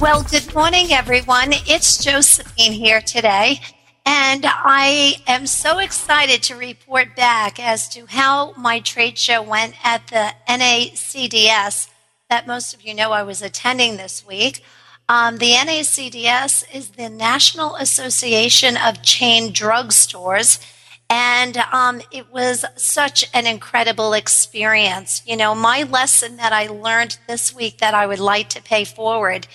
Well, good morning, everyone. It's Josephine here today, and I am so excited to report back as to how my trade show went at the NACDS that most of you know I was attending this week. The NACDS is the National Association of Chain Drug Stores, and it was such an incredible experience. You know, my lesson that I learned this week that I would like to pay forward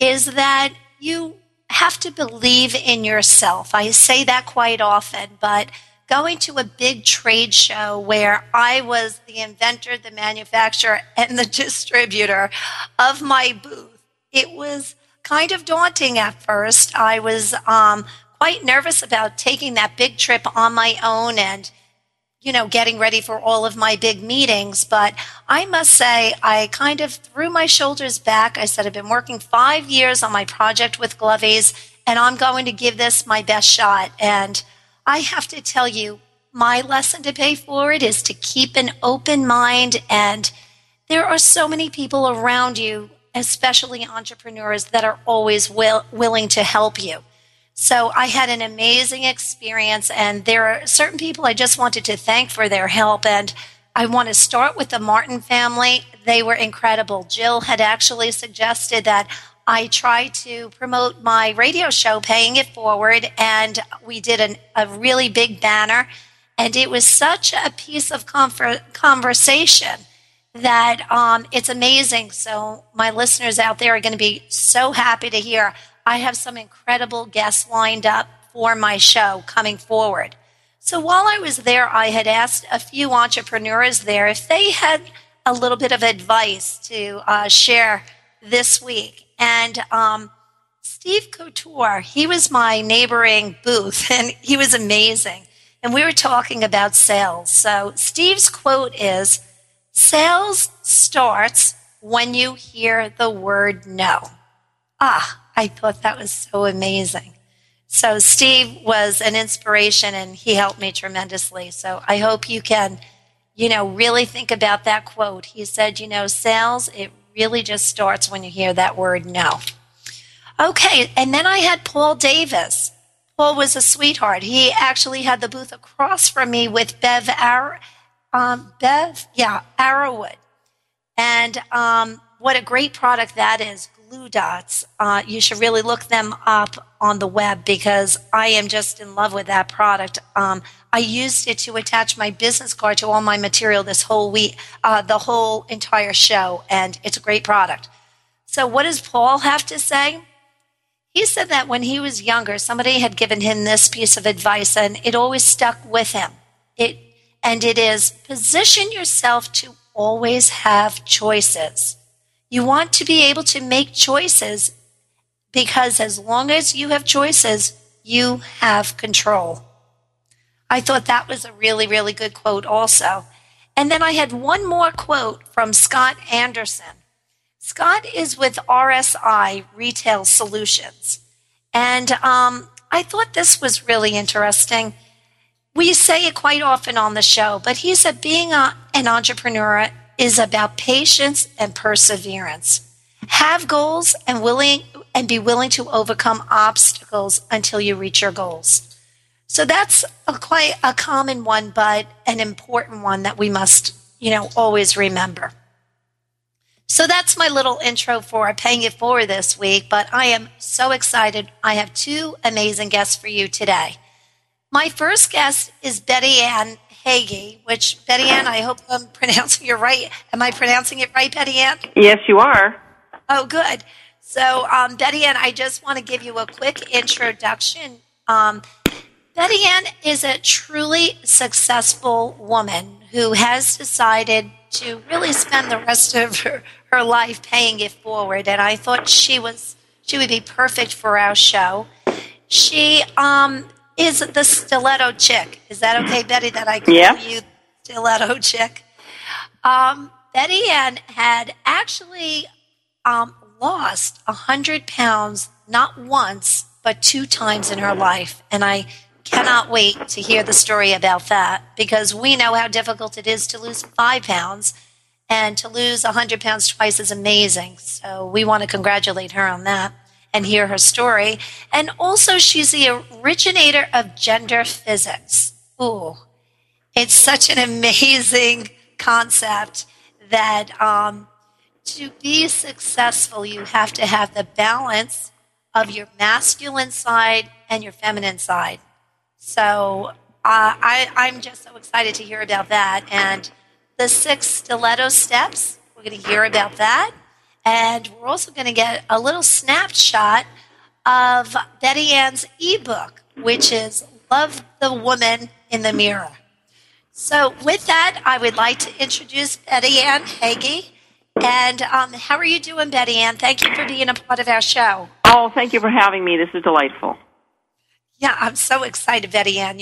is that you have to believe in yourself. I say that quite often, but going to a big trade show where I was the inventor, the manufacturer, and the distributor of my booth, it was kind of daunting at first. I was quite nervous about taking that big trip on my own and, you know, getting ready for all of my big meetings. But I must say, I kind of threw my shoulders back. I said, I've been working 5 years on my project with Glovies, and I'm going to give this my best shot. And I have to tell you, my lesson to pay forward is to keep an open mind. And there are so many people around you, especially entrepreneurs, that are always willing to help you. So I had an amazing experience, and there are certain people I just wanted to thank for their help. And I want to start with the Martin family. They were incredible. Jill had actually suggested that I try to promote my radio show, Paying It Forward, and we did a really big banner. And it was such a piece of conversation that it's amazing. So my listeners out there are going to be so happy to hear I have some incredible guests lined up for my show coming forward. So while I was there, I had asked a few entrepreneurs there if they had a little bit of advice to share this week. And Steve Couture, he was my neighboring booth, and he was amazing. And we were talking about sales. So Steve's quote is, "Sales starts when you hear the word no." Ah, I thought that was so amazing. So Steve was an inspiration, and he helped me tremendously. So I hope you can, you know, really think about that quote. He said, you know, sales, it really just starts when you hear that word no. Okay, and then I had Paul Davis. Paul was a sweetheart. He actually had the booth across from me with Bev Arrowwood. And what a great product that is. Blue dots. You should really look them up on the web because I am just in love with that product. I used it to attach my business card to all my material this whole week, the whole entire show, and it's a great product. So what does Paul have to say? He said that when he was younger, somebody had given him this piece of advice, and it always stuck with him. It is, position yourself to always have choices. You want to be able to make choices because as long as you have choices, you have control. I thought that was a really, really good quote also. And then I had one more quote from Scott Anderson. Scott is with RSI, Retail Solutions. And I thought this was really interesting. We say it quite often on the show, but he said being an entrepreneur is about patience and perseverance. Have goals and be willing to overcome obstacles until you reach your goals. So that's quite a common one, but an important one that we must, always remember. So that's my little intro for Paying It Forward this week, but I am so excited. I have two amazing guests for you today. My first guest is Betty-Ann Heggie, which, Betty-Ann, I hope I'm pronouncing it right. Am I pronouncing it right, Betty-Ann? Yes, you are. Oh, good. So, Betty-Ann, I just want to give you a quick introduction. Betty-Ann is a truly successful woman who has decided to really spend the rest of her life paying it forward. And I thought she would be perfect for our show. She is the stiletto chick. Is that okay, Betty, that I call you stiletto chick? Betty-Ann had actually lost 100 pounds, not once, but 2 times in her life. And I cannot wait to hear the story about that, because we know how difficult it is to lose 5 pounds, and to lose 100 pounds twice is amazing. So we want to congratulate her on that and hear her story. And also, she's the originator of gender physics. Ooh, it's such an amazing concept that to be successful, you have to have the balance of your masculine side and your feminine side. So I'm just so excited to hear about that. And the 6 stiletto steps, we're going to hear about that. And we're also going to get a little snapshot of Betty-Ann's ebook, which is Love the Woman in the Mirror. So with that, I would like to introduce Betty-Ann Heggie. And how are you doing, Betty-Ann? Thank you for being a part of our show. Oh, thank you for having me. This is delightful. Yeah, I'm so excited, Betty-Ann.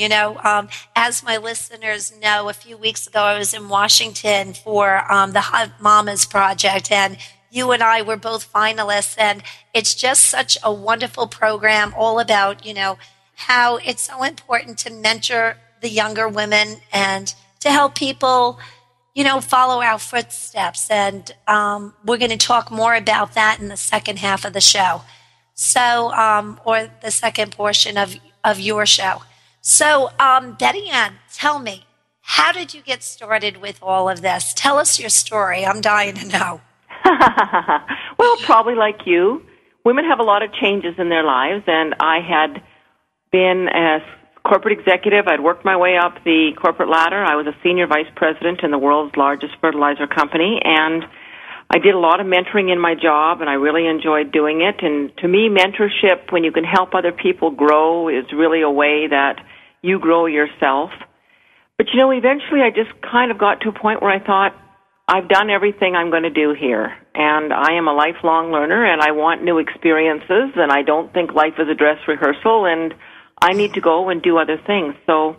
As my listeners know, a few weeks ago I was in Washington for the Hot Mamas Project, and you and I were both finalists, and it's just such a wonderful program all about, how it's so important to mentor the younger women and to help people, follow our footsteps. And we're going to talk more about that in the second half of the show. So, or the second portion of your show. So, Betty-Ann, tell me, how did you get started with all of this? Tell us your story. I'm dying to know. Well, probably like you, women have a lot of changes in their lives, and I had been a corporate executive. I'd worked my way up the corporate ladder. I was a senior vice president in the world's largest fertilizer company, and I did a lot of mentoring in my job, and I really enjoyed doing it. And to me, mentorship, when you can help other people grow, is really a way that you grow yourself. But, eventually I just kind of got to a point where I thought, I've done everything I'm going to do here, and I am a lifelong learner, and I want new experiences, and I don't think life is a dress rehearsal, and I need to go and do other things. So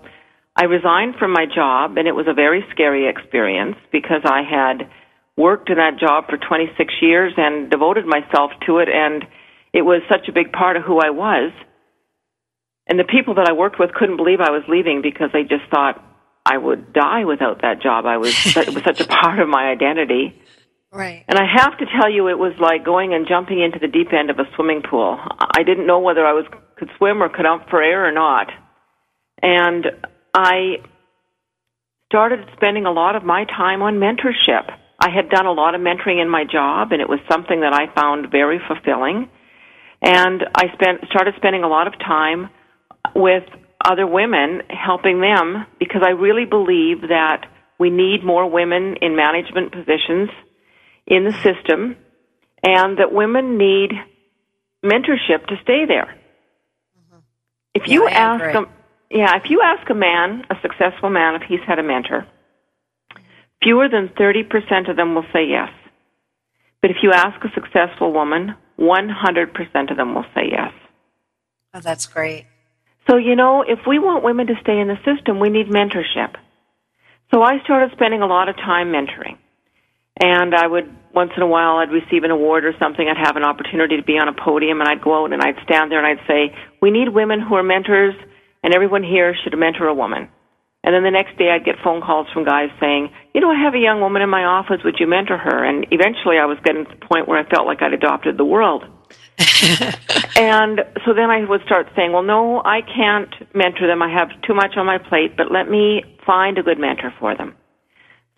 I resigned from my job, and it was a very scary experience because I had worked in that job for 26 years and devoted myself to it, and it was such a big part of who I was. And the people that I worked with couldn't believe I was leaving because they just thought I would die without that job. It was such a part of my identity. Right. And I have to tell you, it was like going and jumping into the deep end of a swimming pool. I didn't know whether I could swim or could up for air or not. And I started spending a lot of my time on mentorship. I had done a lot of mentoring in my job, and it was something that I found very fulfilling. And I started spending a lot of time with other women, helping them, because I really believe that we need more women in management positions in the system, and that women need mentorship to stay there. Mm-hmm. If you ask a man, a successful man, if he's had a mentor, fewer than 30% of them will say yes. But if you ask a successful woman, 100% of them will say yes. Oh, that's great. So, if we want women to stay in the system, we need mentorship. So I started spending a lot of time mentoring. And I would, once in a while, I'd receive an award or something. I'd have an opportunity to be on a podium, and I'd go out and I'd stand there and I'd say, we need women who are mentors, and everyone here should mentor a woman. And then the next day I'd get phone calls from guys saying, you know, I have a young woman in my office. Would you mentor her? And eventually I was getting to the point where I felt like I'd adopted the world. And so then I would start saying, well, no, I can't mentor them. I have too much on my plate, but let me find a good mentor for them.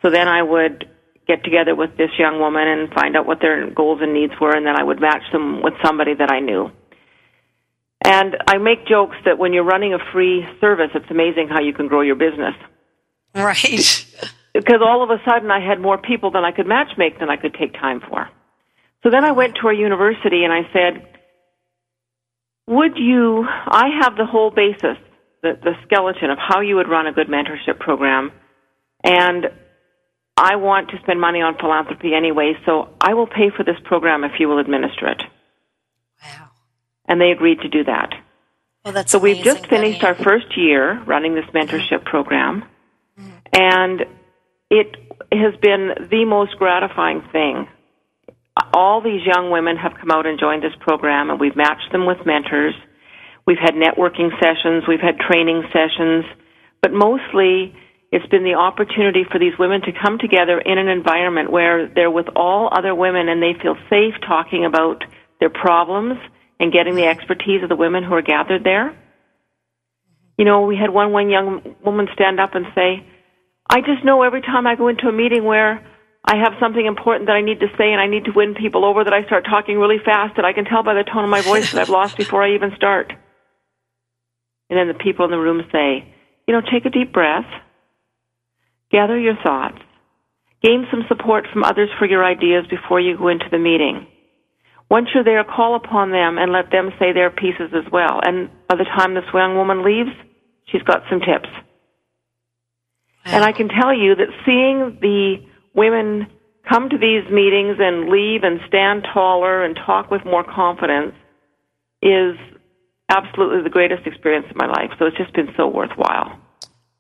So then I would get together with this young woman and find out what their goals and needs were, and then I would match them with somebody that I knew. And I make jokes that when you're running a free service, it's amazing how you can grow your business. Right. Because all of a sudden I had more people than I could matchmake than I could take time for. So then I went to our university and I said, I have the whole basis, the skeleton of how you would run a good mentorship program, and I want to spend money on philanthropy anyway, so I will pay for this program if you will administer it. Wow. And they agreed to do that. Well, that's so amazing. We've just finished our first year running this mentorship program, and it has been the most gratifying thing. All these young women have come out and joined this program, and we've matched them with mentors. We've had networking sessions. We've had training sessions. But mostly, it's been the opportunity for these women to come together in an environment where they're with all other women and they feel safe talking about their problems and getting the expertise of the women who are gathered there. You know, we had one young woman stand up and say, I just know every time I go into a meeting where I have something important that I need to say and I need to win people over that I start talking really fast and I can tell by the tone of my voice that I've lost before I even start. And then the people in the room say, you know, take a deep breath, gather your thoughts, gain some support from others for your ideas before you go into the meeting. Once you're there, call upon them and let them say their pieces as well. And by the time this young woman leaves, she's got some tips. And I can tell you that seeing the women come to these meetings and leave and stand taller and talk with more confidence is absolutely the greatest experience of my life. So it's just been so worthwhile.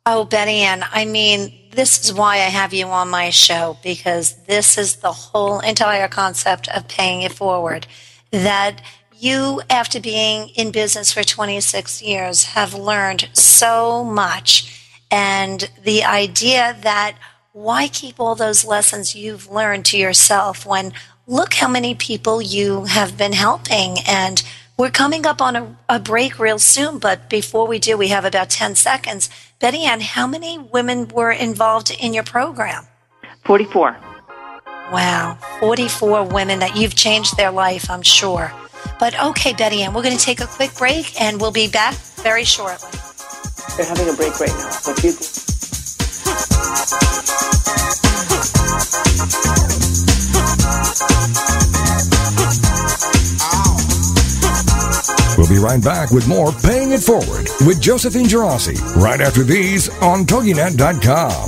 Oh, Betty-Ann, I mean, this is why I have you on my show, because this is the whole entire concept of paying it forward. That you, after being in business for 26 years, have learned so much. And the idea that why keep all those lessons you've learned to yourself when look how many people you have been helping? And we're coming up on a break real soon, but before we do, we have about 10 seconds. Betty-Ann, how many women were involved in your program? 44. Wow, 44 women that you've changed their life, I'm sure. But okay, Betty-Ann, we're going to take a quick break, and we'll be back very shortly. They're having a break right now, so if you... We'll be right back with more Paying It Forward with Josephine Girasi right after these on Toginet.com.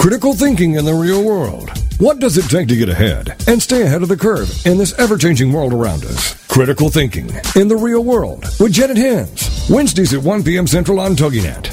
Critical thinking in the real world. What does it take to get ahead and stay ahead of the curve in this ever-changing world around us? Critical thinking in the real world with Janet Hens, Wednesdays at 1 p.m. Central on Toginet.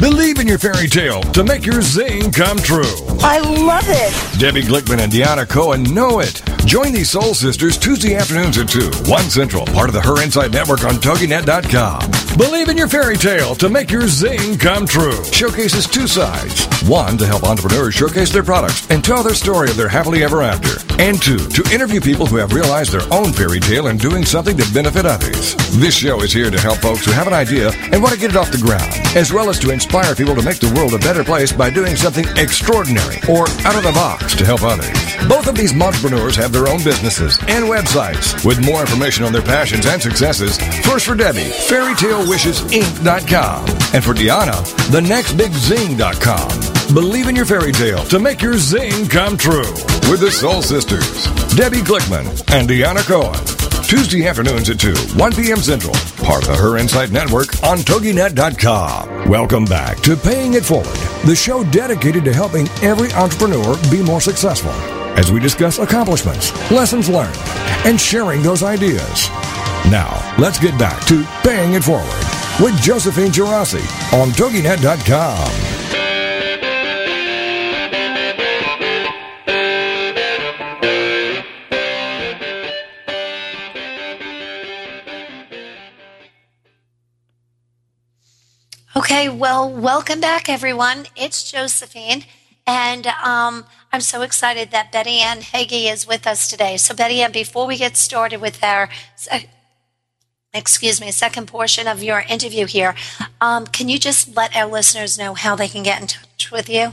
Believe in your fairy tale to make your zing come true. I love it. Debbie Glickman and Deanna Cohen know it. Join these soul sisters Tuesday afternoons at 2, 1 Central, part of the Her Inside Network on Toginet.com. Believe in your fairy tale to make your zing come true. Showcases 2 sides. 1, to help entrepreneurs showcase their products and tell their story of their happily ever after. And 2, to interview people who have realized their own fairy tale and doing something to benefit others. This show is here to help folks who have an idea and want to get it off the ground, as well as to inspire people to make the world a better place by doing something extraordinary or out of the box to help others. Both of these mompreneurs have their own businesses and websites. With more information on their passions and successes, first for Debbie, FairyTaleWishesInc.com, and for Deanna, TheNextBigZing.com. Believe in your fairy tale to make your zing come true with the Soul Sisters, Debbie Glickman and Deanna Cohen. Tuesday afternoons at 2, 1 p.m. Central, part of the Her Insight Network on Toginet.com. Welcome back to Paying It Forward, the show dedicated to helping every entrepreneur be more successful as we discuss accomplishments, lessons learned, and sharing those ideas. Now, let's get back to Paying It Forward with Josephine Girasi on Toginet.com. Okay, well, welcome back, everyone. It's Josephine, and I'm so excited that Betty-Ann Heggie is with us today. So, Betty-Ann, before we get started with our second portion of your interview here, can you just let our listeners know how they can get in touch with you?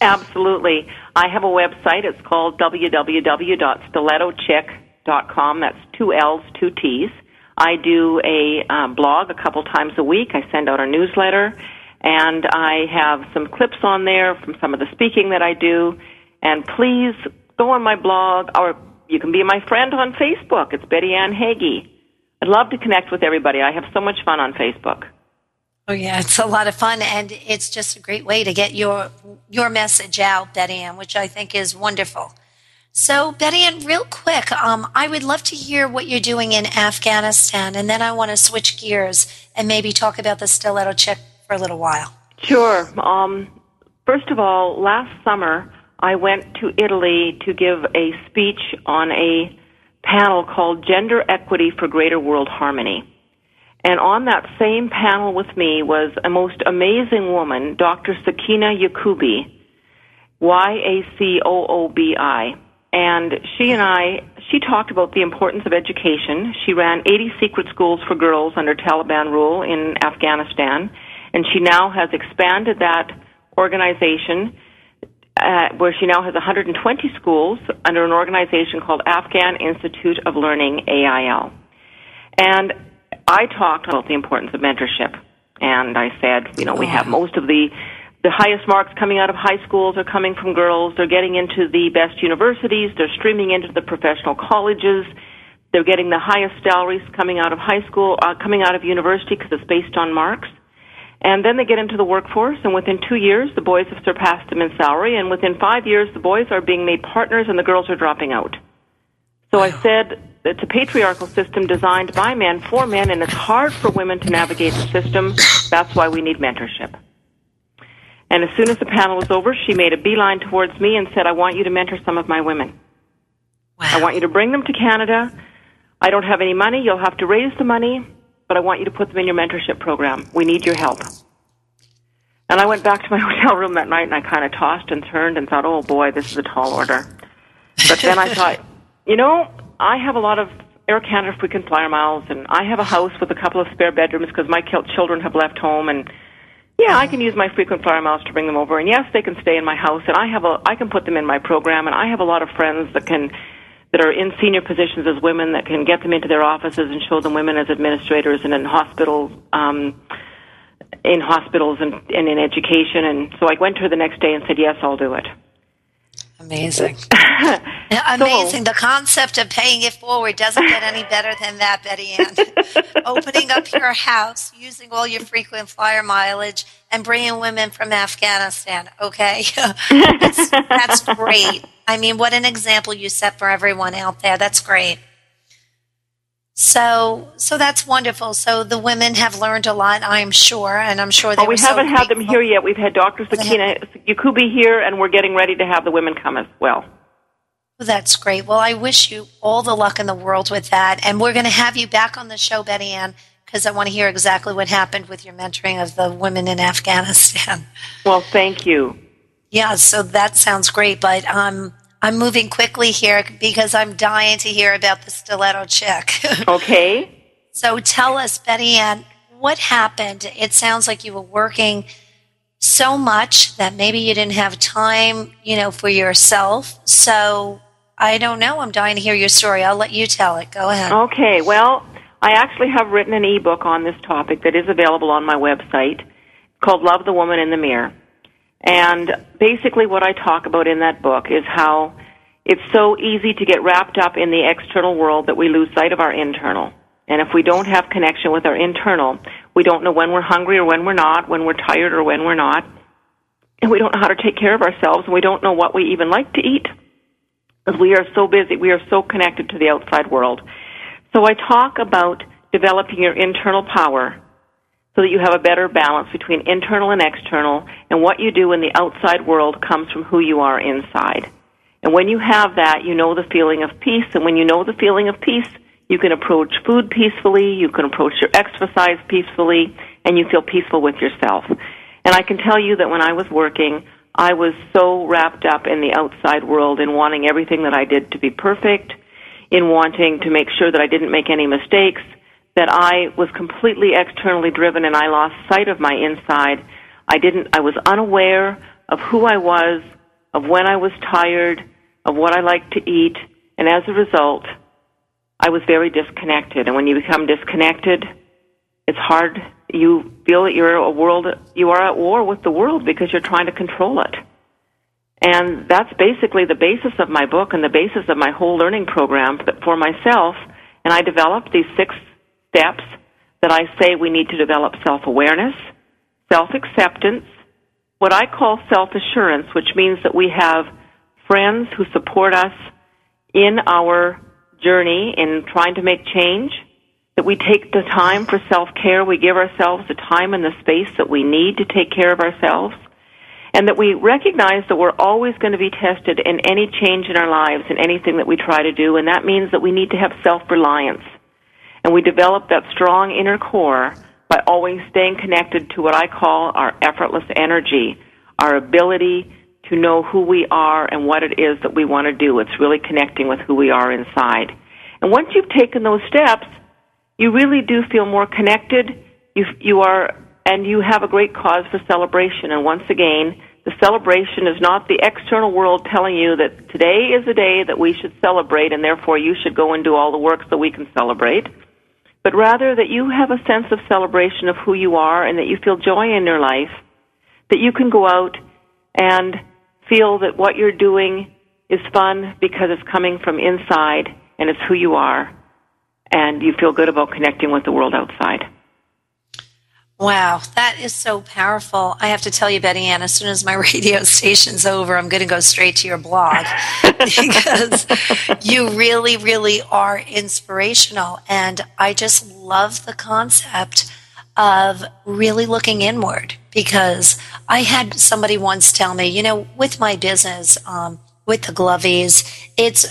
Absolutely. I have a website. It's called www.stilettochick.com. That's two L's, two T's. I do a blog a couple times a week. I send out a newsletter, and I have some clips on there from some of the speaking that I do. And please go on my blog, or you can be my friend on Facebook. It's Betty-Ann Heggie. I'd love to connect with everybody. I have so much fun on Facebook. Oh, yeah, it's a lot of fun, and it's just a great way to get your message out, Betty-Ann, which I think is wonderful. So, Betty-Ann, real quick, I would love to hear what you're doing in Afghanistan, and then I want to switch gears and maybe talk about the stiletto chick for a little while. Sure. First of all, last summer I went to Italy to give a speech on a panel called Gender Equity for Greater World Harmony. And on that same panel with me was a most amazing woman, Dr. Sakina Yacoubi, Y-A-C-O-O-B-I. And she talked about the importance of education. She ran 80 secret schools for girls under Taliban rule in Afghanistan, and she now has expanded that organization where she now has 120 schools under an organization called Afghan Institute of Learning, AIL. And I talked about the importance of mentorship, and I said, you know, we have most of the highest marks coming out of high schools are coming from girls. They're getting into the best universities. They're streaming into the professional colleges. They're getting the highest salaries coming out of high school, coming out of university, because it's based on marks. And then they get into the workforce, and within 2 years, the boys have surpassed them in salary, and within 5 years, the boys are being made partners and the girls are dropping out. So I said, it's a patriarchal system designed by men for men, and it's hard for women to navigate the system. That's why we need mentorship. And as soon as the panel was over, she made a beeline towards me and said, I want you to mentor some of my women. Wow. I want you to bring them to Canada. I don't have any money. You'll have to raise the money, but I want you to put them in your mentorship program. We need your help. And I went back to my hotel room that night, and I kind of tossed and turned and thought, oh, boy, this is a tall order. But then I thought, you know, I have a lot of Air Canada frequent flyer miles, and I have a house with a couple of spare bedrooms because my children have left home, and yeah, I can use my frequent flyer miles to bring them over, and yes, they can stay in my house, and I can put them in my program, and I have a lot of friends that are in senior positions as women that can get them into their offices and show them women as administrators and in hospitals and in education. And so I went to her the next day and said, yes, I'll do it. Amazing. Amazing. The concept of paying it forward doesn't get any better than that, Betty-Ann. Opening up your house, using all your frequent flyer mileage, and bringing women from Afghanistan, okay? That's great. I mean, what an example you set for everyone out there. That's great. So that's wonderful. So the women have learned a lot, I'm sure, and I'm sure they were so grateful. We haven't had them here yet. We've had Dr. Sakina Yacoubi here, and we're getting ready to have the women come as well. Well, that's great. Well, I wish you all the luck in the world with that, and we're going to have you back on the show, Betty-Ann, because I want to hear exactly what happened with your mentoring of the women in Afghanistan. Well, thank you. Yeah, so that sounds great, but I'm moving quickly here because I'm dying to hear about the stiletto chick. Okay. So tell us, Betty-Ann, what happened? It sounds like you were working so much that maybe you didn't have time, you know, for yourself. So I don't know. I'm dying to hear your story. I'll let you tell it. Go ahead. Okay. Well, I actually have written an e-book on this topic that is available on my website called Love the Woman in the Mirror. And basically what I talk about in that book is how it's so easy to get wrapped up in the external world that we lose sight of our internal. And if we don't have connection with our internal, we don't know when we're hungry or when we're not, when we're tired or when we're not. And we don't know how to take care of ourselves, and we don't know what we even like to eat. Because we are so busy, we are so connected to the outside world. So I talk about developing your internal power so that you have a better balance between internal and external, and what you do in the outside world comes from who you are inside. And when you have that, you know the feeling of peace, and when you know the feeling of peace, you can approach food peacefully, you can approach your exercise peacefully, and you feel peaceful with yourself. And I can tell you that when I was working, I was so wrapped up in the outside world, in wanting everything that I did to be perfect, in wanting to make sure that I didn't make any mistakes, that I was completely externally driven, and I lost sight of my inside. I was unaware of who I was, of when I was tired, of what I liked to eat, and as a result, I was very disconnected. And when you become disconnected, it's hard. You feel that you are at war with the world because you're trying to control it. And that's basically the basis of my book and the basis of my whole learning program for myself. And I developed these 6 steps that I say we need to develop: self-awareness, self-acceptance, what I call self-assurance, which means that we have friends who support us in our journey in trying to make change, that we take the time for self-care, we give ourselves the time and the space that we need to take care of ourselves, and that we recognize that we're always going to be tested in any change in our lives and anything that we try to do, and that means that we need to have self-reliance. And we develop that strong inner core by always staying connected to what I call our effortless energy, our ability to know who we are and what it is that we want to do. It's really connecting with who we are inside. And once you've taken those steps, you really do feel more connected. And you have a great cause for celebration. And once again, the celebration is not the external world telling you that today is a day that we should celebrate and therefore you should go and do all the work so we can celebrate, but rather that you have a sense of celebration of who you are and that you feel joy in your life, that you can go out and feel that what you're doing is fun because it's coming from inside and it's who you are, and you feel good about connecting with the world outside. Wow, that is so powerful. I have to tell you, Betty-Ann, as soon as my radio station's over, I'm going to go straight to your blog because you really, really are inspirational. And I just love the concept of really looking inward, because I had somebody once tell me, you know, with my business, with the Glovies, it's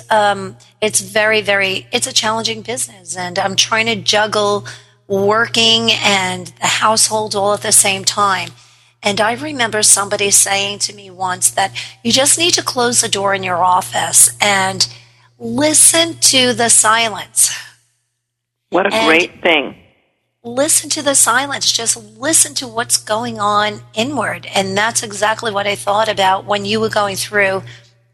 very, very, it's a challenging business, and I'm trying to juggle working and the household all at the same time. And I remember somebody saying to me once that you just need to close the door in your office and listen to the silence. What a great thing. Listen to the silence. Just listen to what's going on inward. And that's exactly what I thought about when you were going through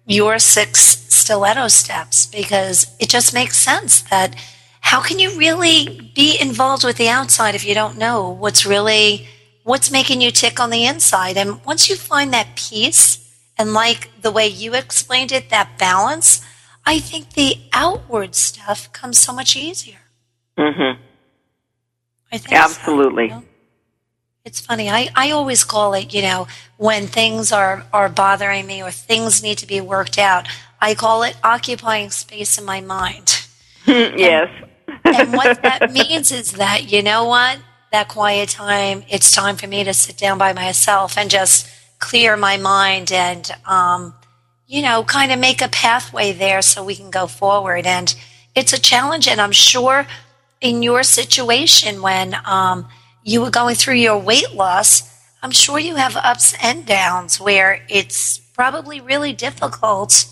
your 6 stiletto steps, because it just makes sense that how can you really be involved with the outside if you don't know what's making you tick on the inside? And once you find that peace, and like the way you explained it, that balance, I think the outward stuff comes so much easier. Mm-hmm. I think absolutely. So, you know? It's funny. I always call it, you know, when things are bothering me or things need to be worked out, I call it occupying space in my mind. Yes. And what that means is that, you know what, that quiet time, it's time for me to sit down by myself and just clear my mind and, you know, kind of make a pathway there so we can go forward. And it's a challenge. And I'm sure in your situation when you were going through your weight loss, I'm sure you have ups and downs where it's probably really difficult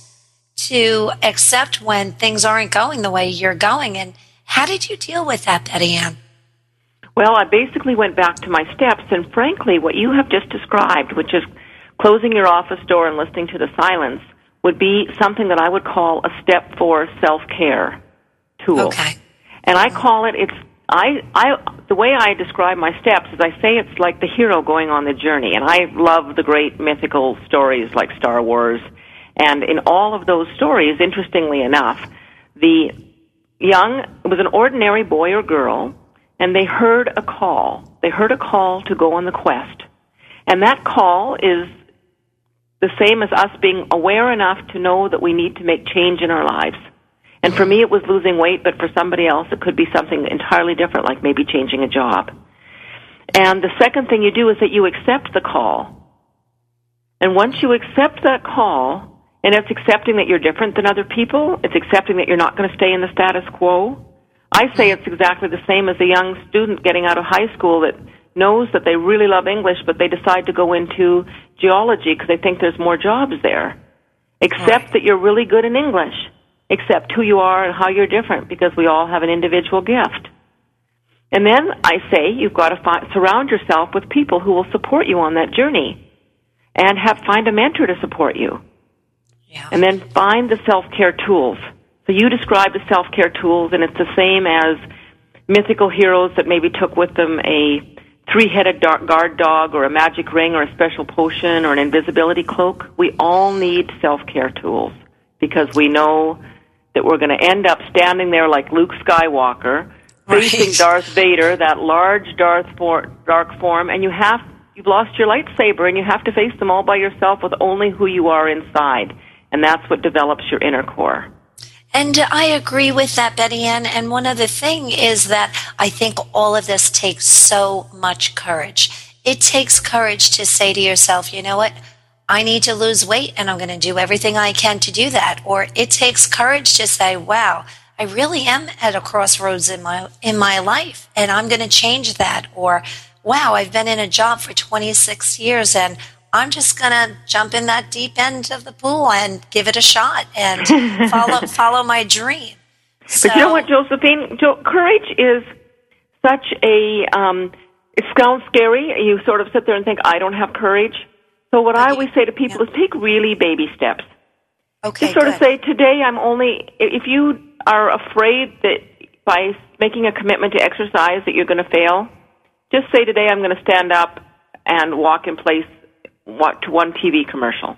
to accept when things aren't going the way you're going. And How did you deal with that, Betty-Ann? Well, I basically went back to my steps, and frankly, what you have just described, which is closing your office door and listening to the silence, would be something that I would call a step four self-care tool. Okay. And I call it, the way I describe my steps is I say it's like the hero going on the journey. And I love the great mythical stories like Star Wars. And in all of those stories, interestingly enough, it was an ordinary boy or girl, and they heard a call. They heard a call to go on the quest. And that call is the same as us being aware enough to know that we need to make change in our lives. And for me, it was losing weight, but for somebody else, it could be something entirely different, like maybe changing a job. And the second thing you do is that you accept the call. And once you accept that call, and it's accepting that you're different than other people. It's accepting that you're not going to stay in the status quo. I say it's exactly the same as a young student getting out of high school that knows that they really love English, but they decide to go into geology because they think there's more jobs there. Accept that you're really good in English. Accept who you are and how you're different, because we all have an individual gift. And then I say you've got to surround yourself with people who will support you on that journey and find a mentor to support you. Yeah. And then find the self-care tools. So you describe the self-care tools, and it's the same as mythical heroes that maybe took with them a three-headed guard dog or a magic ring or a special potion or an invisibility cloak. We all need self-care tools because we know that we're going to end up standing there like Luke Skywalker, facing Darth Vader, that large dark form, and you've lost your lightsaber, and you have to face them all by yourself with only who you are inside. And that's what develops your inner core. And I agree with that, Betty-Ann. And one other thing is that I think all of this takes so much courage. It takes courage to say to yourself, you know what, I need to lose weight and I'm going to do everything I can to do that. Or it takes courage to say, wow, I really am at a crossroads in my life and I'm going to change that. Or, wow, I've been in a job for 26 years and I'm just going to jump in that deep end of the pool and give it a shot and follow my dream. So, but you know what, Josephine? Courage is such it sounds scary. You sort of sit there and think, I don't have courage. So what I always say to people is take really baby steps. Okay, just sort of say, today I'm only, if you are afraid that by making a commitment to exercise that you're going to fail, just say, today I'm going to stand up and walk in place. To one TV commercial.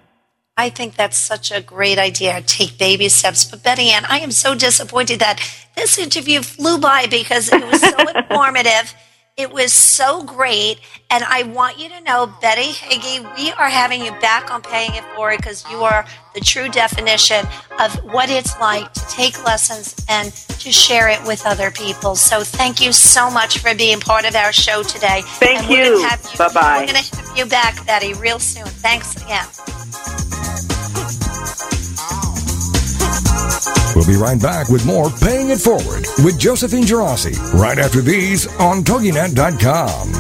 I think that's such a great idea. Take baby steps. But Betty-Ann, I am so disappointed that this interview flew by because it was so informative. It was so great. And I want you to know, Betty Heggie, we are having you back on Paying It Forward because you are the true definition of what it's like to take lessons and to share it with other people. So thank you so much for being part of our show today. Thank you. Bye-bye. We're going to have you back, Betty, real soon. Thanks again. We'll be right back with more Paying It Forward with Josephine Girasi right after these on Toginet.com.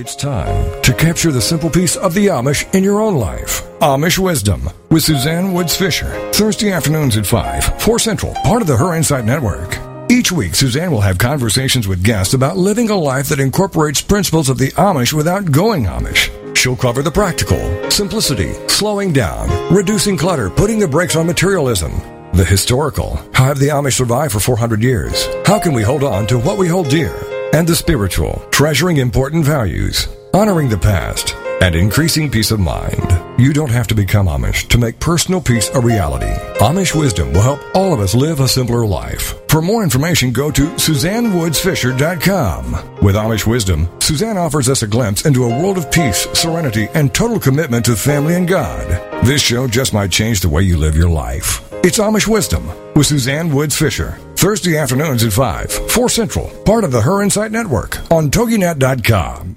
It's time to capture the simple piece of the Amish in your own life. Amish Wisdom with Suzanne Woods Fisher. Thursday afternoons at 5, 4 Central, part of the Her Insight Network. Each week, Suzanne will have conversations with guests about living a life that incorporates principles of the Amish without going Amish. She'll cover the practical, simplicity, slowing down, reducing clutter, putting the brakes on materialism, the historical, how have the Amish survived for 400 years, how can we hold on to what we hold dear, and the spiritual, treasuring important values, honoring the past, and increasing peace of mind. You don't have to become Amish to make personal peace a reality. Amish Wisdom will help all of us live a simpler life. For more information, go to SuzanneWoodsFisher.com. With Amish Wisdom, Suzanne offers us a glimpse into a world of peace, serenity, and total commitment to family and God. This show just might change the way you live your life. It's Amish Wisdom with Suzanne Woods Fisher. Thursday afternoons at 5, 4 Central, part of the Her Insight Network on Toginet.com.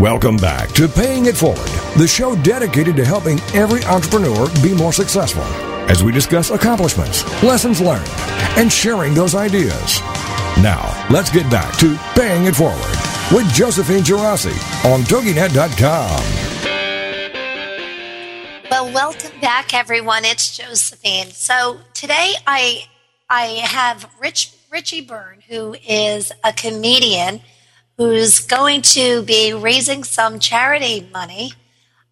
Welcome back to Paying It Forward, the show dedicated to helping every entrepreneur be more successful as we discuss accomplishments, lessons learned, and sharing those ideas. Now, let's get back to Paying It Forward with Josephine Girasi on Toginet.com. Well, welcome back, everyone. It's Josephine. So today I have Richie Byrne, who is a comedian who's going to be raising some charity money.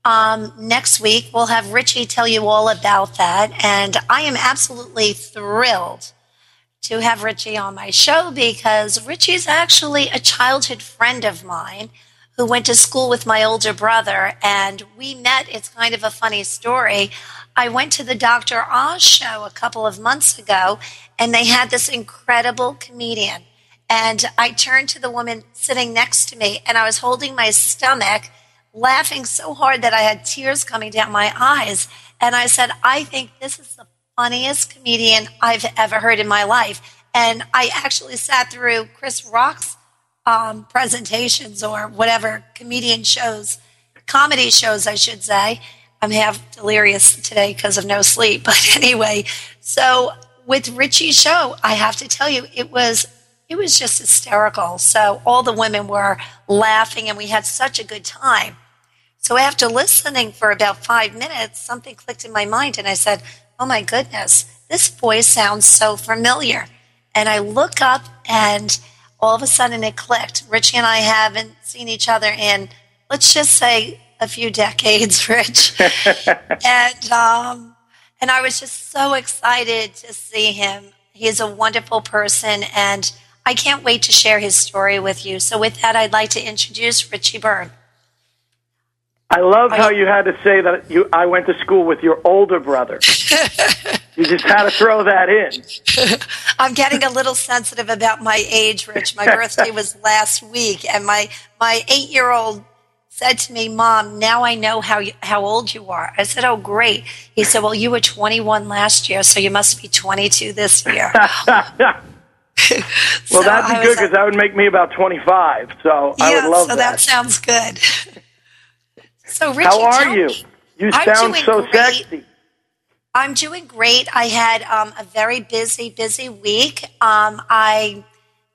Next week, we'll have Richie tell you all about that. And I am absolutely thrilled to have Richie on my show because Richie's actually a childhood friend of mine who went to school with my older brother. And we met. It's kind of a funny story. I went to the Dr. Oz show a couple of months ago, and they had this incredible comedian. And I turned to the woman sitting next to me, and I was holding my stomach, laughing so hard that I had tears coming down my eyes. And I said, I think this is the funniest comedian I've ever heard in my life. And I actually sat through Chris Rock's presentations or whatever comedy shows, I should say. I'm half delirious today because of no sleep. But anyway, so with Richie's show, I have to tell you, it was just hysterical. So all the women were laughing, and we had such a good time. So after listening for about 5 minutes, something clicked in my mind, and I said, oh, my goodness, this voice sounds so familiar. And I look up, and all of a sudden it clicked. Richie and I haven't seen each other in, let's just say, a few decades, Rich. And I was just so excited to see him. He is a wonderful person, and I can't wait to share his story with you. So with that, I'd like to introduce Richie Byrne. I love how you had to say that I went to school with your older brother. You just had to throw that in. I'm getting a little sensitive about my age, Rich. My birthday was last week, and my 8-year-old said to me, Mom, now I know how old you are. I said, oh, great. He said, well, you were 21 last year, so you must be 22 this year. Well, so that'd be good because that would make me about 25. So yeah, I would love that. So that sounds good. So, Richie, how are you? You sound so sexy. I'm doing great. I had a very busy week. I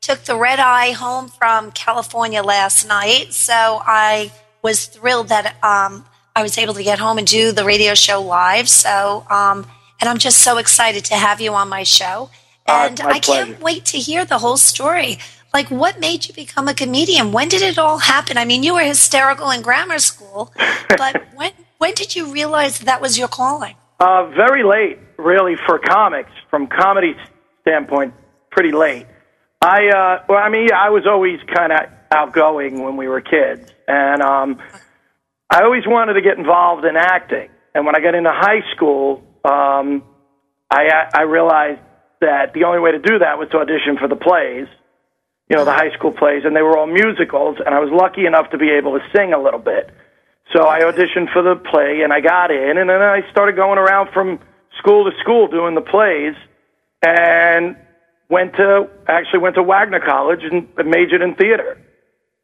took the red eye home from California last night, so I was thrilled that I was able to get home and do the radio show live. So, and I'm just so excited to have you on my show. And I can't wait to hear the whole story. Like, what made you become a comedian? When did it all happen? I mean, you were hysterical in grammar school, but when did you realize that was your calling? Very late, really, for comics. From comedy standpoint, pretty late. I was always kind of outgoing when we were kids, and I always wanted to get involved in acting. And when I got into high school, I realized that the only way to do that was to audition for the plays, the high school plays, and they were all musicals, and I was lucky enough to be able to sing a little bit. So I auditioned for the play, and I got in, and then I started going around from school to school doing the plays, and went to Wagner College and majored in theater,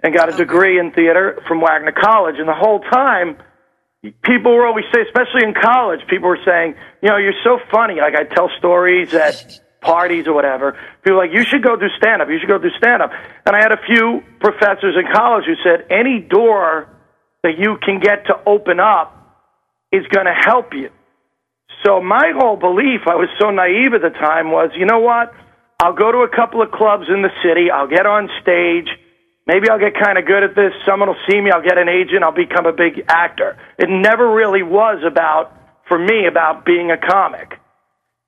and got a degree in theater from Wagner College, and the whole time, people were always saying, especially in college, people were saying, you're so funny. Like, I tell stories at parties or whatever. People were like, you should go do stand-up. You should go do stand-up. And I had a few professors in college who said, any door that you can get to open up is going to help you. So my whole belief, I was so naive at the time, was, you know what? I'll go to a couple of clubs in the city. I'll get on stage. Maybe I'll get kind of good at this. Someone will see me. I'll get an agent. I'll become a big actor. It never really was about, for me, about being a comic.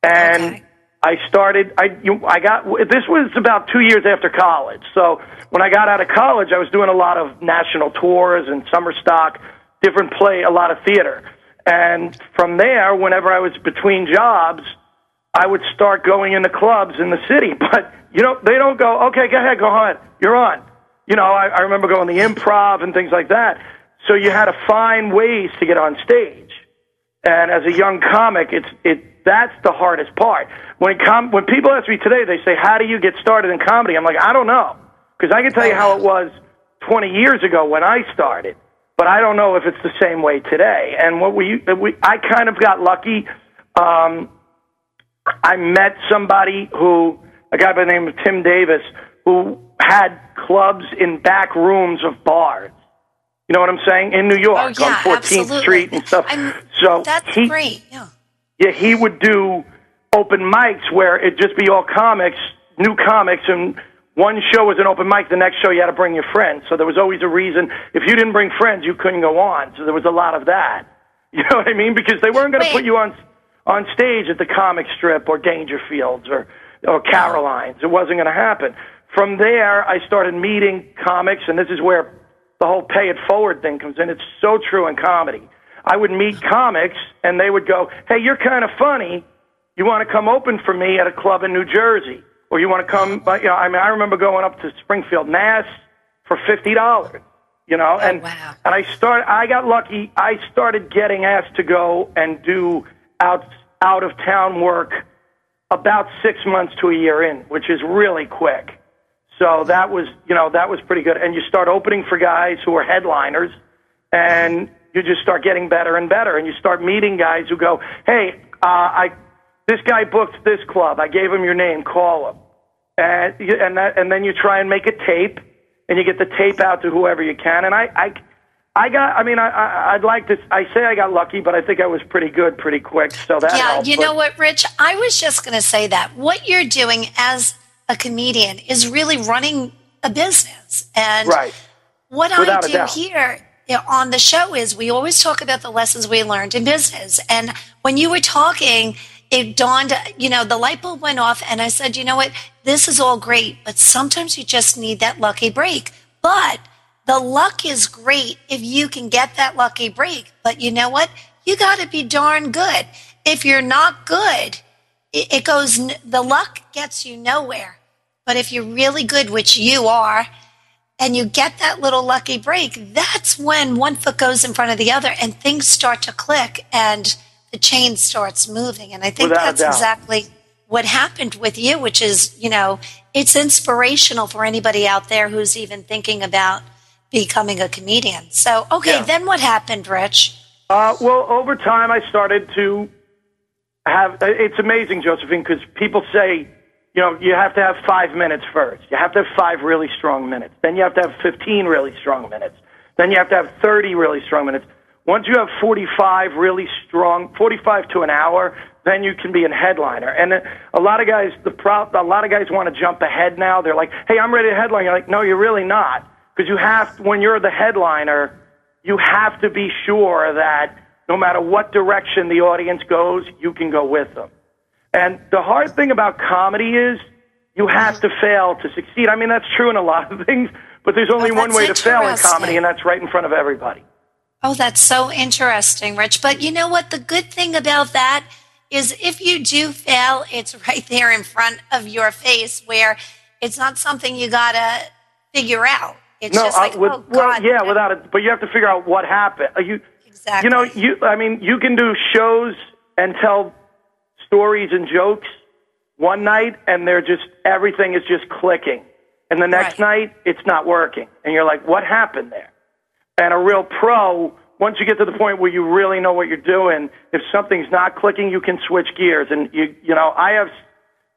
And This was about 2 years after college. So when I got out of college, I was doing a lot of national tours and summer stock, different play, a lot of theater. And from there, whenever I was between jobs, I would start going into clubs in the city. But, they don't go, okay, go ahead, go on, you're on. I remember going to the Improv and things like that. So you had to find ways to get on stage. And as a young comic, that's the hardest part. When people ask me today, they say, how do you get started in comedy? I'm like, I don't know. Because I can tell you how it was 20 years ago when I started. But I don't know if it's the same way today. And I kind of got lucky. I met somebody a guy by the name of Tim Davis, who had clubs in back rooms of bars. You know what I'm saying? In New York, on 14th absolutely. Street and stuff. That's great, yeah. Yeah, he would do open mics where it'd just be all comics, new comics, and one show was an open mic, the next show you had to bring your friends. So there was always a reason. If you didn't bring friends, you couldn't go on. So there was a lot of that. You know what I mean? Because they weren't going to put you on stage at the Comic Strip or Dangerfields or Caroline's. It wasn't going to happen. From there, I started meeting comics, and this is where the whole pay it forward thing comes in. It's so true in comedy. I would meet comics, and they would go, hey, you're kind of funny. You want to come open for me at a club in New Jersey? Or you want to come, I remember going up to Springfield, Mass, for $50, and I got lucky. I started getting asked to go and do out-of-town work about 6 months to a year in, which is really quick. So that was pretty good. And you start opening for guys who are headliners, and you just start getting better and better, and you start meeting guys who go, hey, this guy booked this club. I gave him your name. Call him. And then you try and make a tape, and you get the tape out to whoever you can. And I say I got lucky, but I think I was pretty good pretty quick. So that helped. You know what, Rich? I was just going to say that. What you're doing as a comedian is really running a business. And what I do here on the show is we always talk about the lessons we learned in business. And when you were talking, it dawned, the light bulb went off, and I said, you know what, this is all great, but sometimes you just need that lucky break. But the luck is great if you can get that lucky break. But you know what? You got to be darn good. If you're not good, the luck gets you nowhere. But if you're really good, which you are, and you get that little lucky break, that's when one foot goes in front of the other and things start to click and the chain starts moving. And I think that's exactly what happened with you, which is, it's inspirational for anybody out there who's even thinking about becoming a comedian. So, then what happened, Rich? Over time I started to have, it's amazing, Josephine, because people say, you have to have 5 minutes first. You have to have 5 really strong minutes. Then you have to have 15 really strong minutes. Then you have to have 30 really strong minutes. Once you have 45 to an hour, then you can be a headliner. And a lot of guys, a lot of guys want to jump ahead now. They're like, hey, I'm ready to headline. You're like, no, you're really not. Because when you're the headliner, you have to be sure that no matter what direction the audience goes, you can go with them. And the hard thing about comedy is you have to fail to succeed. I mean, that's true in a lot of things, but there's only one way to fail in comedy, and that's right in front of everybody. Oh, that's so interesting, Rich. But you know what? The good thing about that is if you do fail, it's right there in front of your face where it's not something you got to figure out. It's without it. But you have to figure out what happened. Exactly. You can do shows and tell stories and jokes one night, and everything is just clicking. And the next night, it's not working. And you're like, what happened there? And a real pro, once you get to the point where you really know what you're doing, if something's not clicking, you can switch gears. And I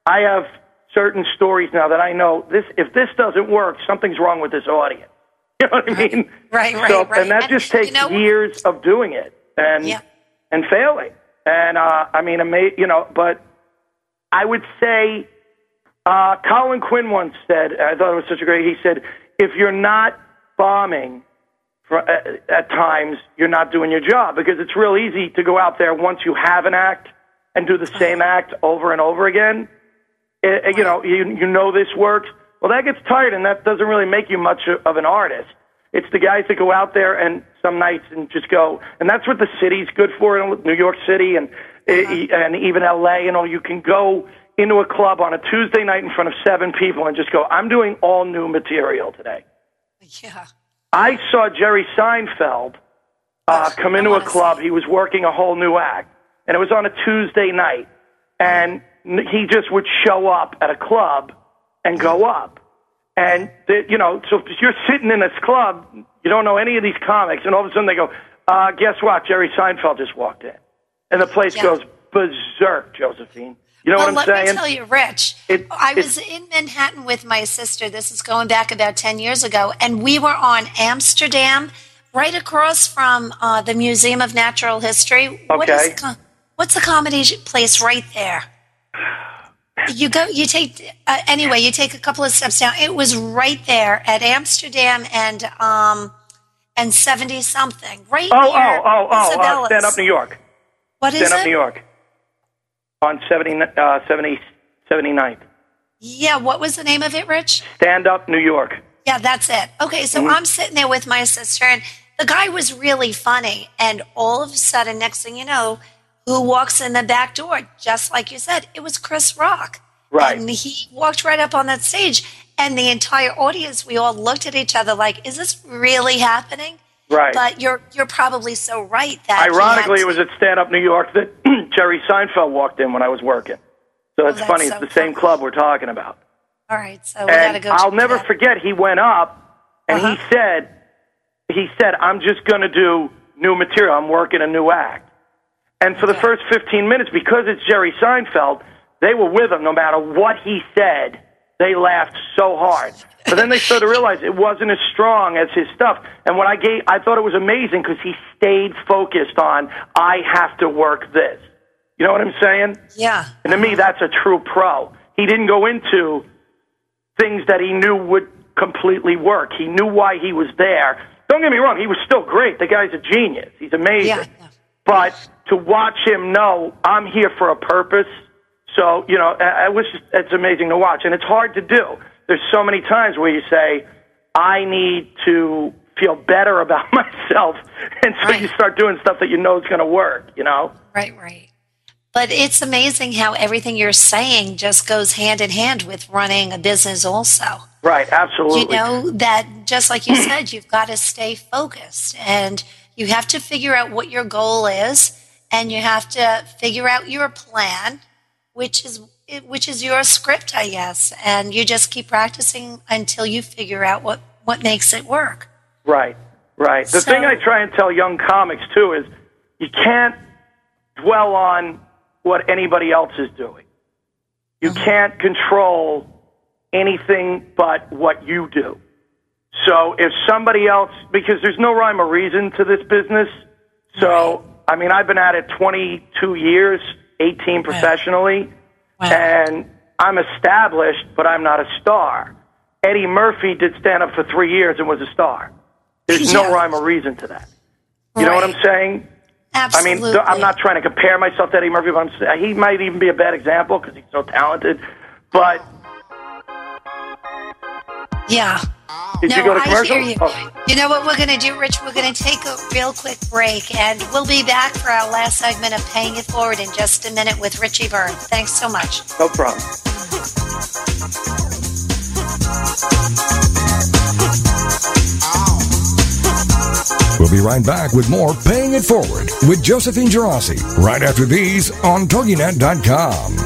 have certain stories now that I know if this doesn't work, something's wrong with this audience. You know what I mean? Right. So, right. And that just takes years of doing it and failing. And but I would say Colin Quinn once said, I thought it was such a great. He said, if you're not bombing at times, you're not doing your job, because it's real easy to go out there once you have an act and do the same act over and over again. you know, you know this works. Well, that gets tired, and that doesn't really make you much of an artist. It's the guys that go out there and some nights and just go. And that's what the city's good for in New York City and even L.A. You know, you can go into a club on a Tuesday night in front of seven people and just go, I'm doing all new material today. Yeah. I saw Jerry Seinfeld come into a club. He was working a whole new act, and it was on a Tuesday night. And he just would show up at a club and go up. And, you know, so if you're sitting in this club, you don't know any of these comics, and all of a sudden they go, guess what? Jerry Seinfeld just walked in. And the place goes berserk, Josephine. You know what I'm saying? Let me tell you, Rich, I was in Manhattan with my sister. This is going back about 10 years ago. And we were on Amsterdam, right across from the Museum of Natural History. Okay. What's the comedy place right there? You go, you take, anyway, you take a couple of steps down. It was right there at Amsterdam and 70-something. Right there. Stand Up New York. What is it? Stand Up New York. On 79th. Yeah, what was the name of it, Rich? Stand Up New York. Yeah, that's it. Okay, so I'm sitting there with my sister, and the guy was really funny. And all of a sudden, next thing you know, who walks in the back door, just like you said, it was Chris Rock. Right. And he walked right up on that stage, and the entire audience, we all looked at each other like, is this really happening? Right. But you're probably so right that ironically, it was at Stand Up New York that Jerry Seinfeld walked in when I was working. So it's funny. It's the same club we're talking about. All right. So we gotta go. I'll never forget. He went up and he said, "I'm just going to do new material. I'm working a new act." And for the first 15 minutes, because it's Jerry Seinfeld, they were with him no matter what he said. They laughed so hard. But then they started to realize it wasn't as strong as his stuff. And when I thought it was amazing because he stayed focused on, I have to work this. You know what I'm saying? Yeah. And to me, that's a true pro. He didn't go into things that he knew would completely work. He knew why he was there. Don't get me wrong. He was still great. The guy's a genius. He's amazing. Yeah. But to watch him know, I'm here for a purpose. So, you know, it's amazing to watch. And it's hard to do. There's so many times where you say, I need to feel better about myself. And so you start doing stuff that you know is going to work, you know? Right. But it's amazing how everything you're saying just goes hand in hand with running a business also. Right, absolutely. You know, that just like you said, you've got to stay focused. And you have to figure out what your goal is. And you have to figure out your plan, which is your script, I guess, and you just keep practicing until you figure out what makes it work. Right. The thing I try and tell young comics, too, is you can't dwell on what anybody else is doing. You can't control anything but what you do. So if somebody else, because there's no rhyme or reason to this business, so, I mean, I've been at it 22 years, 18 professionally, and I'm established, but I'm not a star. Eddie Murphy did stand-up for 3 years and was a star. There's no rhyme or reason to that. You know what I'm saying? Absolutely. I mean, I'm not trying to compare myself to Eddie Murphy, but he might even be a bad example because he's so talented. But... yeah. Did you go to commercial? I hear you. Oh. You know what we're going to do, Rich? We're going to take a real quick break, and we'll be back for our last segment of Paying It Forward in just a minute with Richie Byrne. Thanks so much. No problem. We'll be right back with more Paying It Forward with Josephine Girasi right after these on Toginet.com.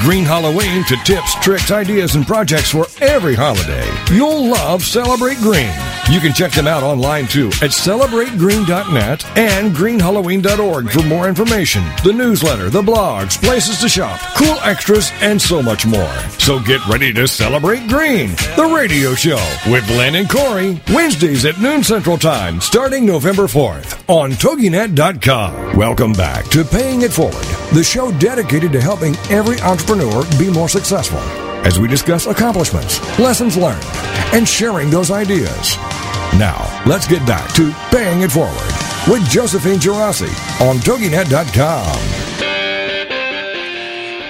Green Halloween to tips, tricks, ideas, and projects for every holiday. You'll love Celebrate Green. You can check them out online, too, at CelebrateGreen.net and GreenHalloween.org for more information, the newsletter, the blogs, places to shop, cool extras, and so much more. So get ready to Celebrate Green, the radio show with Lynn and Corey, Wednesdays at noon Central Time, starting November 4th on Toginet.com. Welcome back to Paying It Forward, the show dedicated to helping every entrepreneur be more successful as we discuss accomplishments, lessons learned, and sharing those ideas. Now, let's get back to Paying It Forward with Josephine Girasi on Toginet.com.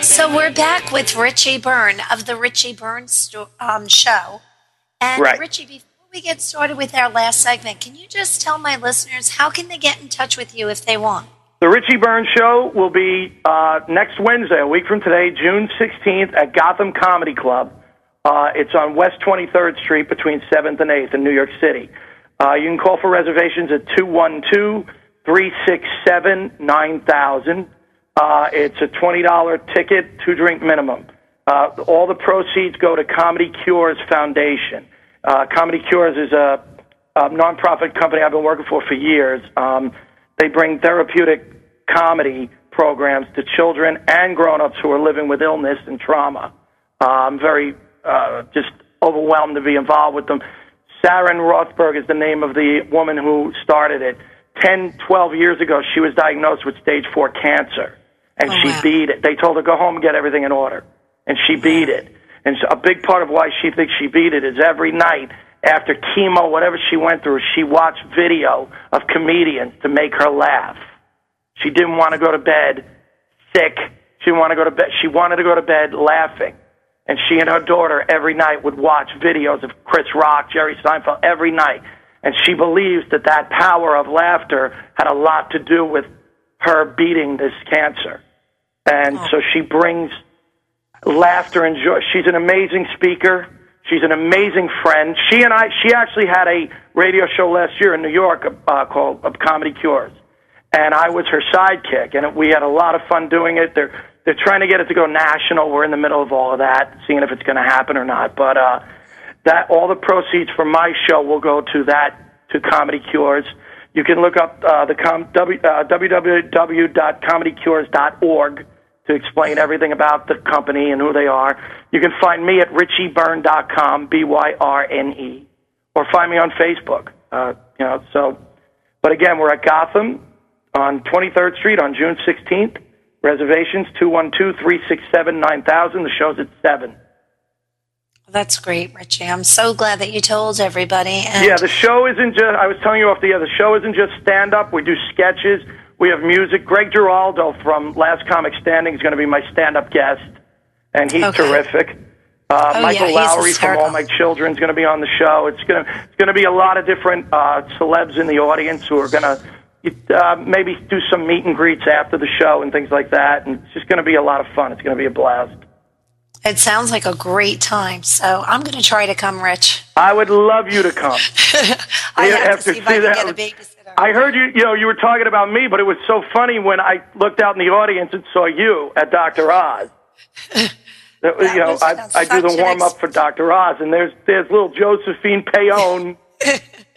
So we're back with Richie Byrne of the Richie Byrne Show. And right. Richie, before we get started with our last segment, can you just tell my listeners how can they get in touch with you if they want? The Richie Byrne Show will be next Wednesday, a week from today, June 16th at Gotham Comedy Club. It's on West 23rd Street between 7th and 8th in New York City. You can call for reservations at 212-367-9000. It's a $20 ticket, two-drink minimum. All the proceeds go to Comedy Cures Foundation. Comedy Cures is a nonprofit company I've been working for years. They bring therapeutic comedy programs to children and grown-ups who are living with illness and trauma. I'm very just overwhelmed to be involved with them. Sarin Rothberg is the name of the woman who started it. 12 years ago, she was diagnosed with stage 4 cancer, and she beat it. They told her, go home and get everything in order, and she beat it. And so a big part of why she thinks she beat it is every night, after chemo, whatever she went through, she watched video of comedians to make her laugh. She didn't want to go to bed sick. She didn't want to go to bed. She wanted to go to bed laughing. And she and her daughter every night would watch videos of Chris Rock, Jerry Seinfeld every night. And she believes that that power of laughter had a lot to do with her beating this cancer. And so she brings laughter and joy. She's an amazing speaker. She's an amazing friend. She actually had a radio show last year in New York called Comedy Cures, and I was her sidekick, and we had a lot of fun doing it. They're trying to get it to go national. We're in the middle of all of that, seeing if it's going to happen or not. But that all the proceeds from my show will go to Comedy Cures. You can look up www.comedycures.org. to explain everything about the company and who they are. You can find me at richieburne.com, Byrne, or find me on Facebook. But again, we're at Gotham on 23rd Street on June 16th. Reservations 212-367-9000. The show's at 7. That's great, Richie. I'm so glad that you told everybody. And yeah, the show isn't just, I was telling you off the air, the show isn't just stand-up. We do sketches. We have music. Greg Giraldo from Last Comic Standing is going to be my stand-up guest, and he's terrific. Michael Lowry from All My Children is going to be on the show. It's going to be a lot of different celebs in the audience who are going to maybe do some meet and greets after the show and things like that, and it's just going to be a lot of fun. It's going to be a blast. It sounds like a great time, so I'm going to try to come, Rich. I would love you to come. I have to see if I can get a babysitter. I heard you were talking about me, but it was so funny when I looked out in the audience and saw you at Dr. Oz. I do the warm-up for Dr. Oz, and there's little Josephine Payone,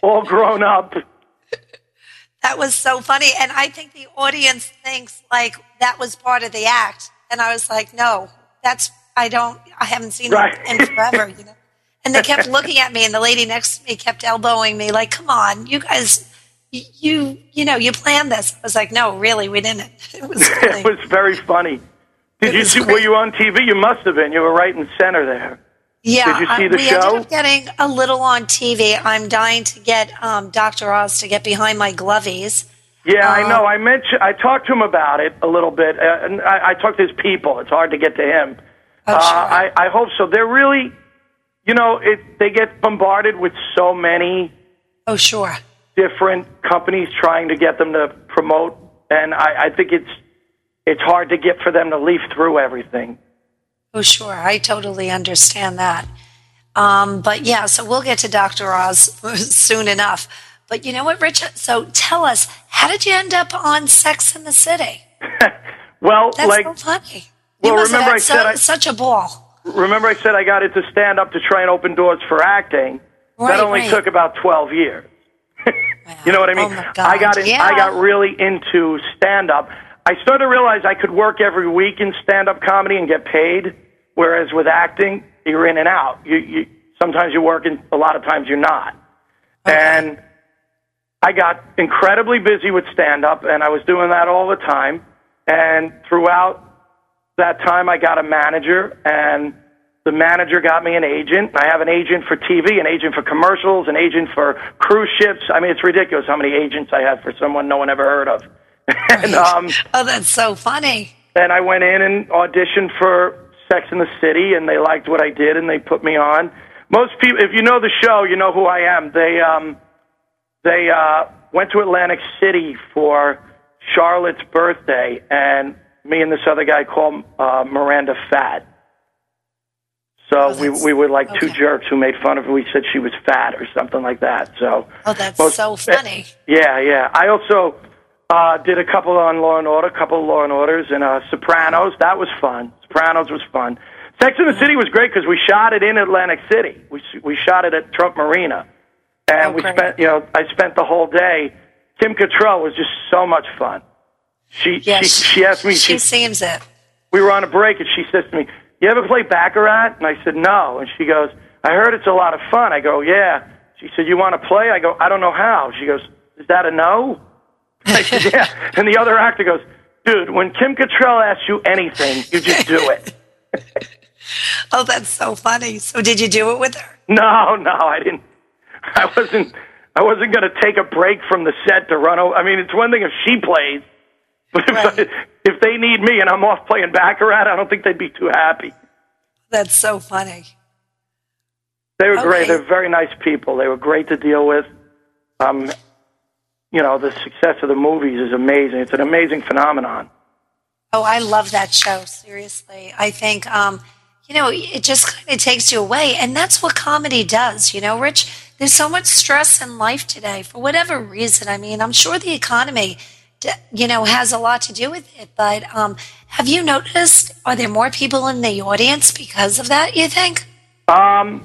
all grown up. That was so funny, and I think the audience thinks, like, that was part of the act. And I was like, no, I haven't seen it in forever, you know. And they kept looking at me, and the lady next to me kept elbowing me, like, come on, you guys... you planned this. I was like, no, really, we didn't. It was funny. It was very funny. Did you see? Great. Were you on TV? You must have been. You were right in center there. Yeah, did you see the show? We ended up getting a little on TV. I'm dying to get Dr. Oz to get behind my Glovies. Yeah, I know. I talked to him about it a little bit. And I talked to his people. It's hard to get to him. Oh, sure. I hope so. They're really, they get bombarded with so many. Oh, sure. Different companies trying to get them to promote, and I think it's hard to get for them to leaf through everything. Oh, sure. I totally understand that. But, yeah, so we'll get to Dr. Oz soon enough. But you know what, Rich? So tell us, how did you end up on Sex and the City? That's so funny. You must have had such a ball. Remember I said I got into stand-up to try and open doors for acting? Right, that only took about 12 years. You know what I mean? Oh my God. I got really into stand-up. I started to realize I could work every week in stand-up comedy and get paid, whereas with acting, you're in and out. You sometimes you work, and a lot of times you're not. Okay. And I got incredibly busy with stand-up, and I was doing that all the time. And throughout that time, I got a manager, and the manager got me an agent. I have an agent for TV, an agent for commercials, an agent for cruise ships. I mean, it's ridiculous how many agents I had for someone no one ever heard of. And, oh, that's so funny. And I went in and auditioned for Sex and the City, and they liked what I did, and they put me on. Most people, if you know the show, you know who I am. They went to Atlantic City for Charlotte's birthday, and me and this other guy called Miranda fat. So we were like two jerks who made fun of her. We said she was fat or something like that. So so funny. Yeah. I also did a couple on Law and Order, a couple of Law and Orders, and Sopranos. That was fun. Sopranos was fun. Sex and the City was great because we shot it in Atlantic City. We shot it at Trump Marina, and I spent the whole day. Kim Cattrall was just so much fun. She asked me. She seems it. We were on a break, and she says to me, "You ever play Baccarat?" And I said, "No." And she goes, "I heard it's a lot of fun." I go, "Yeah." She said, "You want to play?" I go, "I don't know how." She goes, "Is that a no?" I said, "Yeah." And the other actor goes, "Dude, when Kim Cattrall asks you anything, you just do it." Oh, that's so funny. So did you do it with her? No, I didn't. I wasn't going to take a break from the set to run over. I mean, it's one thing if she plays. But if they need me and I'm off playing Baccarat, I don't think they'd be too happy. That's so funny. They were great. They're very nice people. They were great to deal with. The success of the movies is amazing. It's an amazing phenomenon. Oh, I love that show, seriously. I think, it just kind of takes you away. And that's what comedy does, Rich. There's so much stress in life today for whatever reason. I mean, I'm sure the economy has a lot to do with it, but have you noticed, are there more people in the audience because of that, you think? I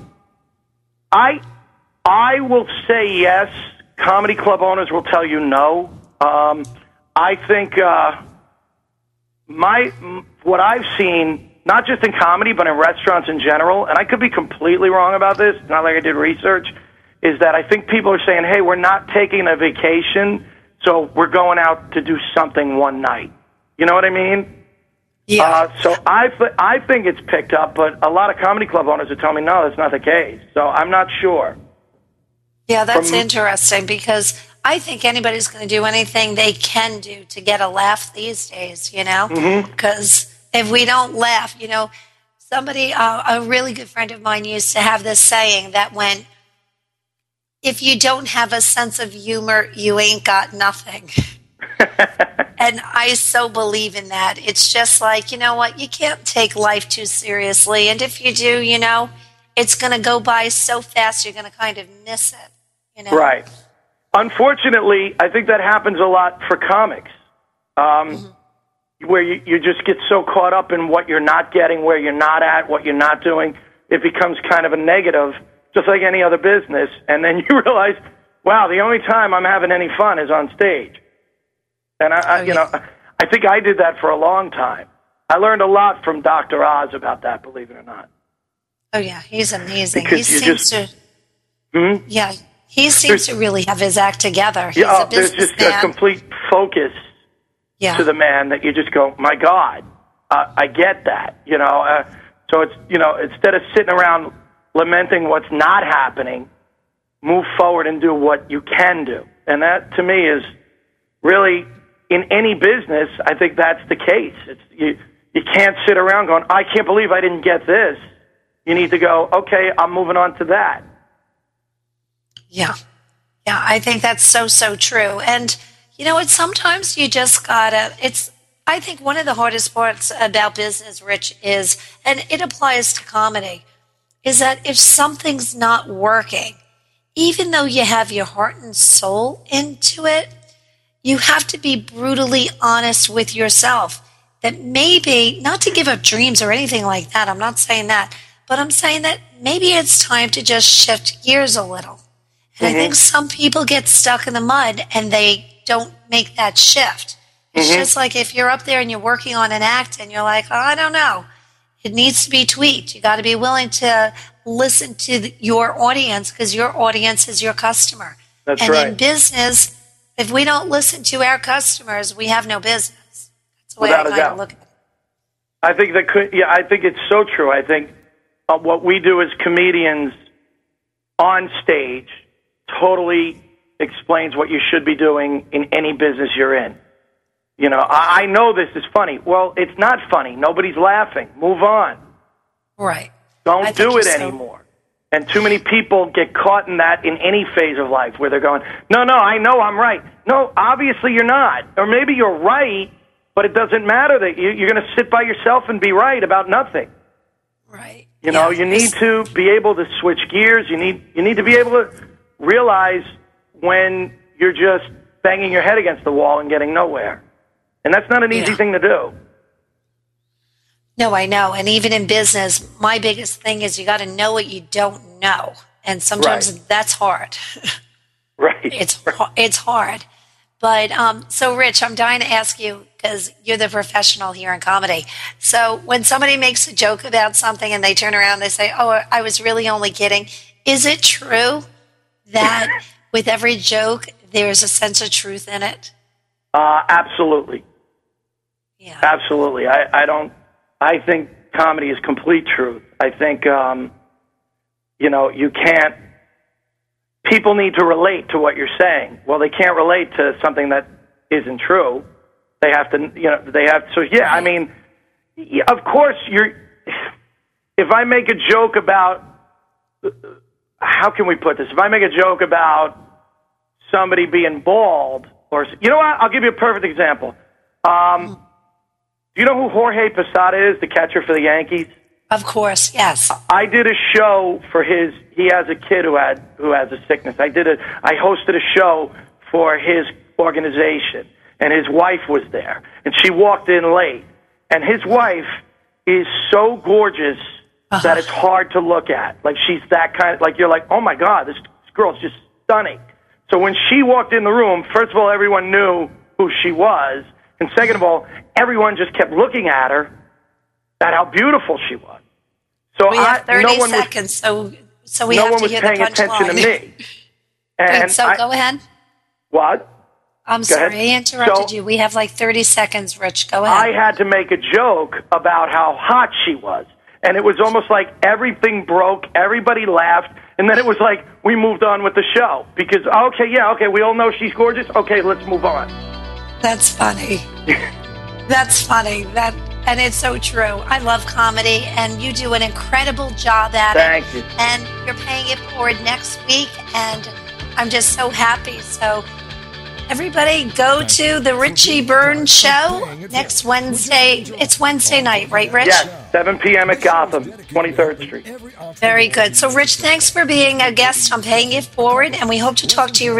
will say yes. Comedy club owners will tell you no. I think what I've seen, not just in comedy, but in restaurants in general, and I could be completely wrong about this, not like I did research, is that I think people are saying, hey, we're not taking a vacation, so we're going out to do something one night. You know what I mean? Yeah. So I think it's picked up, but a lot of comedy club owners are telling me, no, that's not the case. So I'm not sure. Yeah, that's interesting because I think anybody's going to do anything they can do to get a laugh these days, Because if we don't laugh, somebody, a really good friend of mine used to have this saying that went, if you don't have a sense of humor, you ain't got nothing. And I so believe in that. It's just like, you know what? You can't take life too seriously. And if you do, it's going to go by so fast, you're going to kind of miss it. Right. Unfortunately, I think that happens a lot for comics, where you just get so caught up in what you're not getting, where you're not at, what you're not doing. It becomes kind of a negative, just like any other business, and then you realize, wow, the only time I'm having any fun is on stage. And I think I did that for a long time. I learned a lot from Dr. Oz about that, believe it or not. Oh yeah, he's amazing. Because he seems just, to. Hmm? Yeah, He seems to really have his act together. He's a businessman. There's just a complete focus to the man that you just go, my God, I get that, you know. So it's, you know, instead of sitting around lamenting what's not happening, move forward and do what you can do. And that, to me, is really, in any business, I think that's the case. It's, you can't sit around going, I can't believe I didn't get this. You need to go, okay, I'm moving on to that. Yeah. Yeah, I think that's so, so true. And, you know, it's sometimes you just gotta, it's, I think one of the hardest parts about business, Rich, is, and it applies to comedy, is that if something's not working, even though you have your heart and soul into it, you have to be brutally honest with yourself that maybe, not to give up dreams or anything like that, I'm not saying that, but I'm saying that maybe it's time to just shift gears a little. And I think some people get stuck in the mud and they don't make that shift. It's just like if you're up there and you're working on an act and you're like, oh, I don't know, it needs to be tweaked. You got to be willing to listen to your audience, because your audience is your customer. That's and right. In business, if we don't listen to our customers, we have no business. That's the way I kind of look at it. I think that I think it's so true. I think what we do as comedians on stage totally explains what you should be doing in any business you're in. You know, I know this is funny. Well, it's not funny. Nobody's laughing. Move on. Right. Don't do it anymore. And too many people get caught in that in any phase of life where they're going, no, I know I'm right. No, obviously you're not. Or maybe you're right, but it doesn't matter that you're going to sit by yourself and be right about nothing. Right. You know, you need to be able to switch gears. You need to be able to realize when you're just banging your head against the wall and getting nowhere. And that's not an easy thing to do. No, I know. And even in business, my biggest thing is you got to know what you don't know. And sometimes that's hard. Right. It's hard. But so, Rich, I'm dying to ask you, because you're the professional here in comedy. So when somebody makes a joke about something and they turn around and they say, oh, I was really only kidding, is it true that with every joke there's a sense of truth in it? Absolutely. Yeah. Absolutely. I think comedy is complete truth. I think, you know, people need to relate to what you're saying. Well, they can't relate to something that isn't true. They have to, you know, so yeah, I mean, of course if I make a joke about, how can we put this? If I make a joke about somebody being bald, or, you know what? I'll give you a perfect example. Do you know who Jorge Posada is, the catcher for the Yankees? Of course, yes. I did a show for his. He has a kid who has a sickness. I hosted a show for his organization, and his wife was there, and she walked in late. And his wife is so gorgeous that it's hard to look at. Like, she's that kind of, like, you're like, oh my God, this girl's just stunning. So when she walked in the room, first of all, everyone knew who she was. And second of all, everyone just kept looking at her, at how beautiful she was. So we have 30 seconds, so we have to hear the punchline. No one was paying attention to me. And so go ahead. What? I'm sorry, I interrupted you. We have like 30 seconds, Rich. Go ahead. I had to make a joke about how hot she was. And it was almost like everything broke, everybody laughed, and then it was like we moved on with the show. Because, we all know she's gorgeous. Okay, let's move on. That's funny. That's funny. And it's so true. I love comedy, and you do an incredible job at it. Thank you. And you're paying it forward next week, and I'm just so happy. So everybody go to the Richie Byrne Show next Wednesday. It's Wednesday night, right, Rich? Yes, 7 p.m. at Gotham, 23rd Street. Very good. So, Rich, thanks for being a guest on Paying It Forward, and we hope to talk to you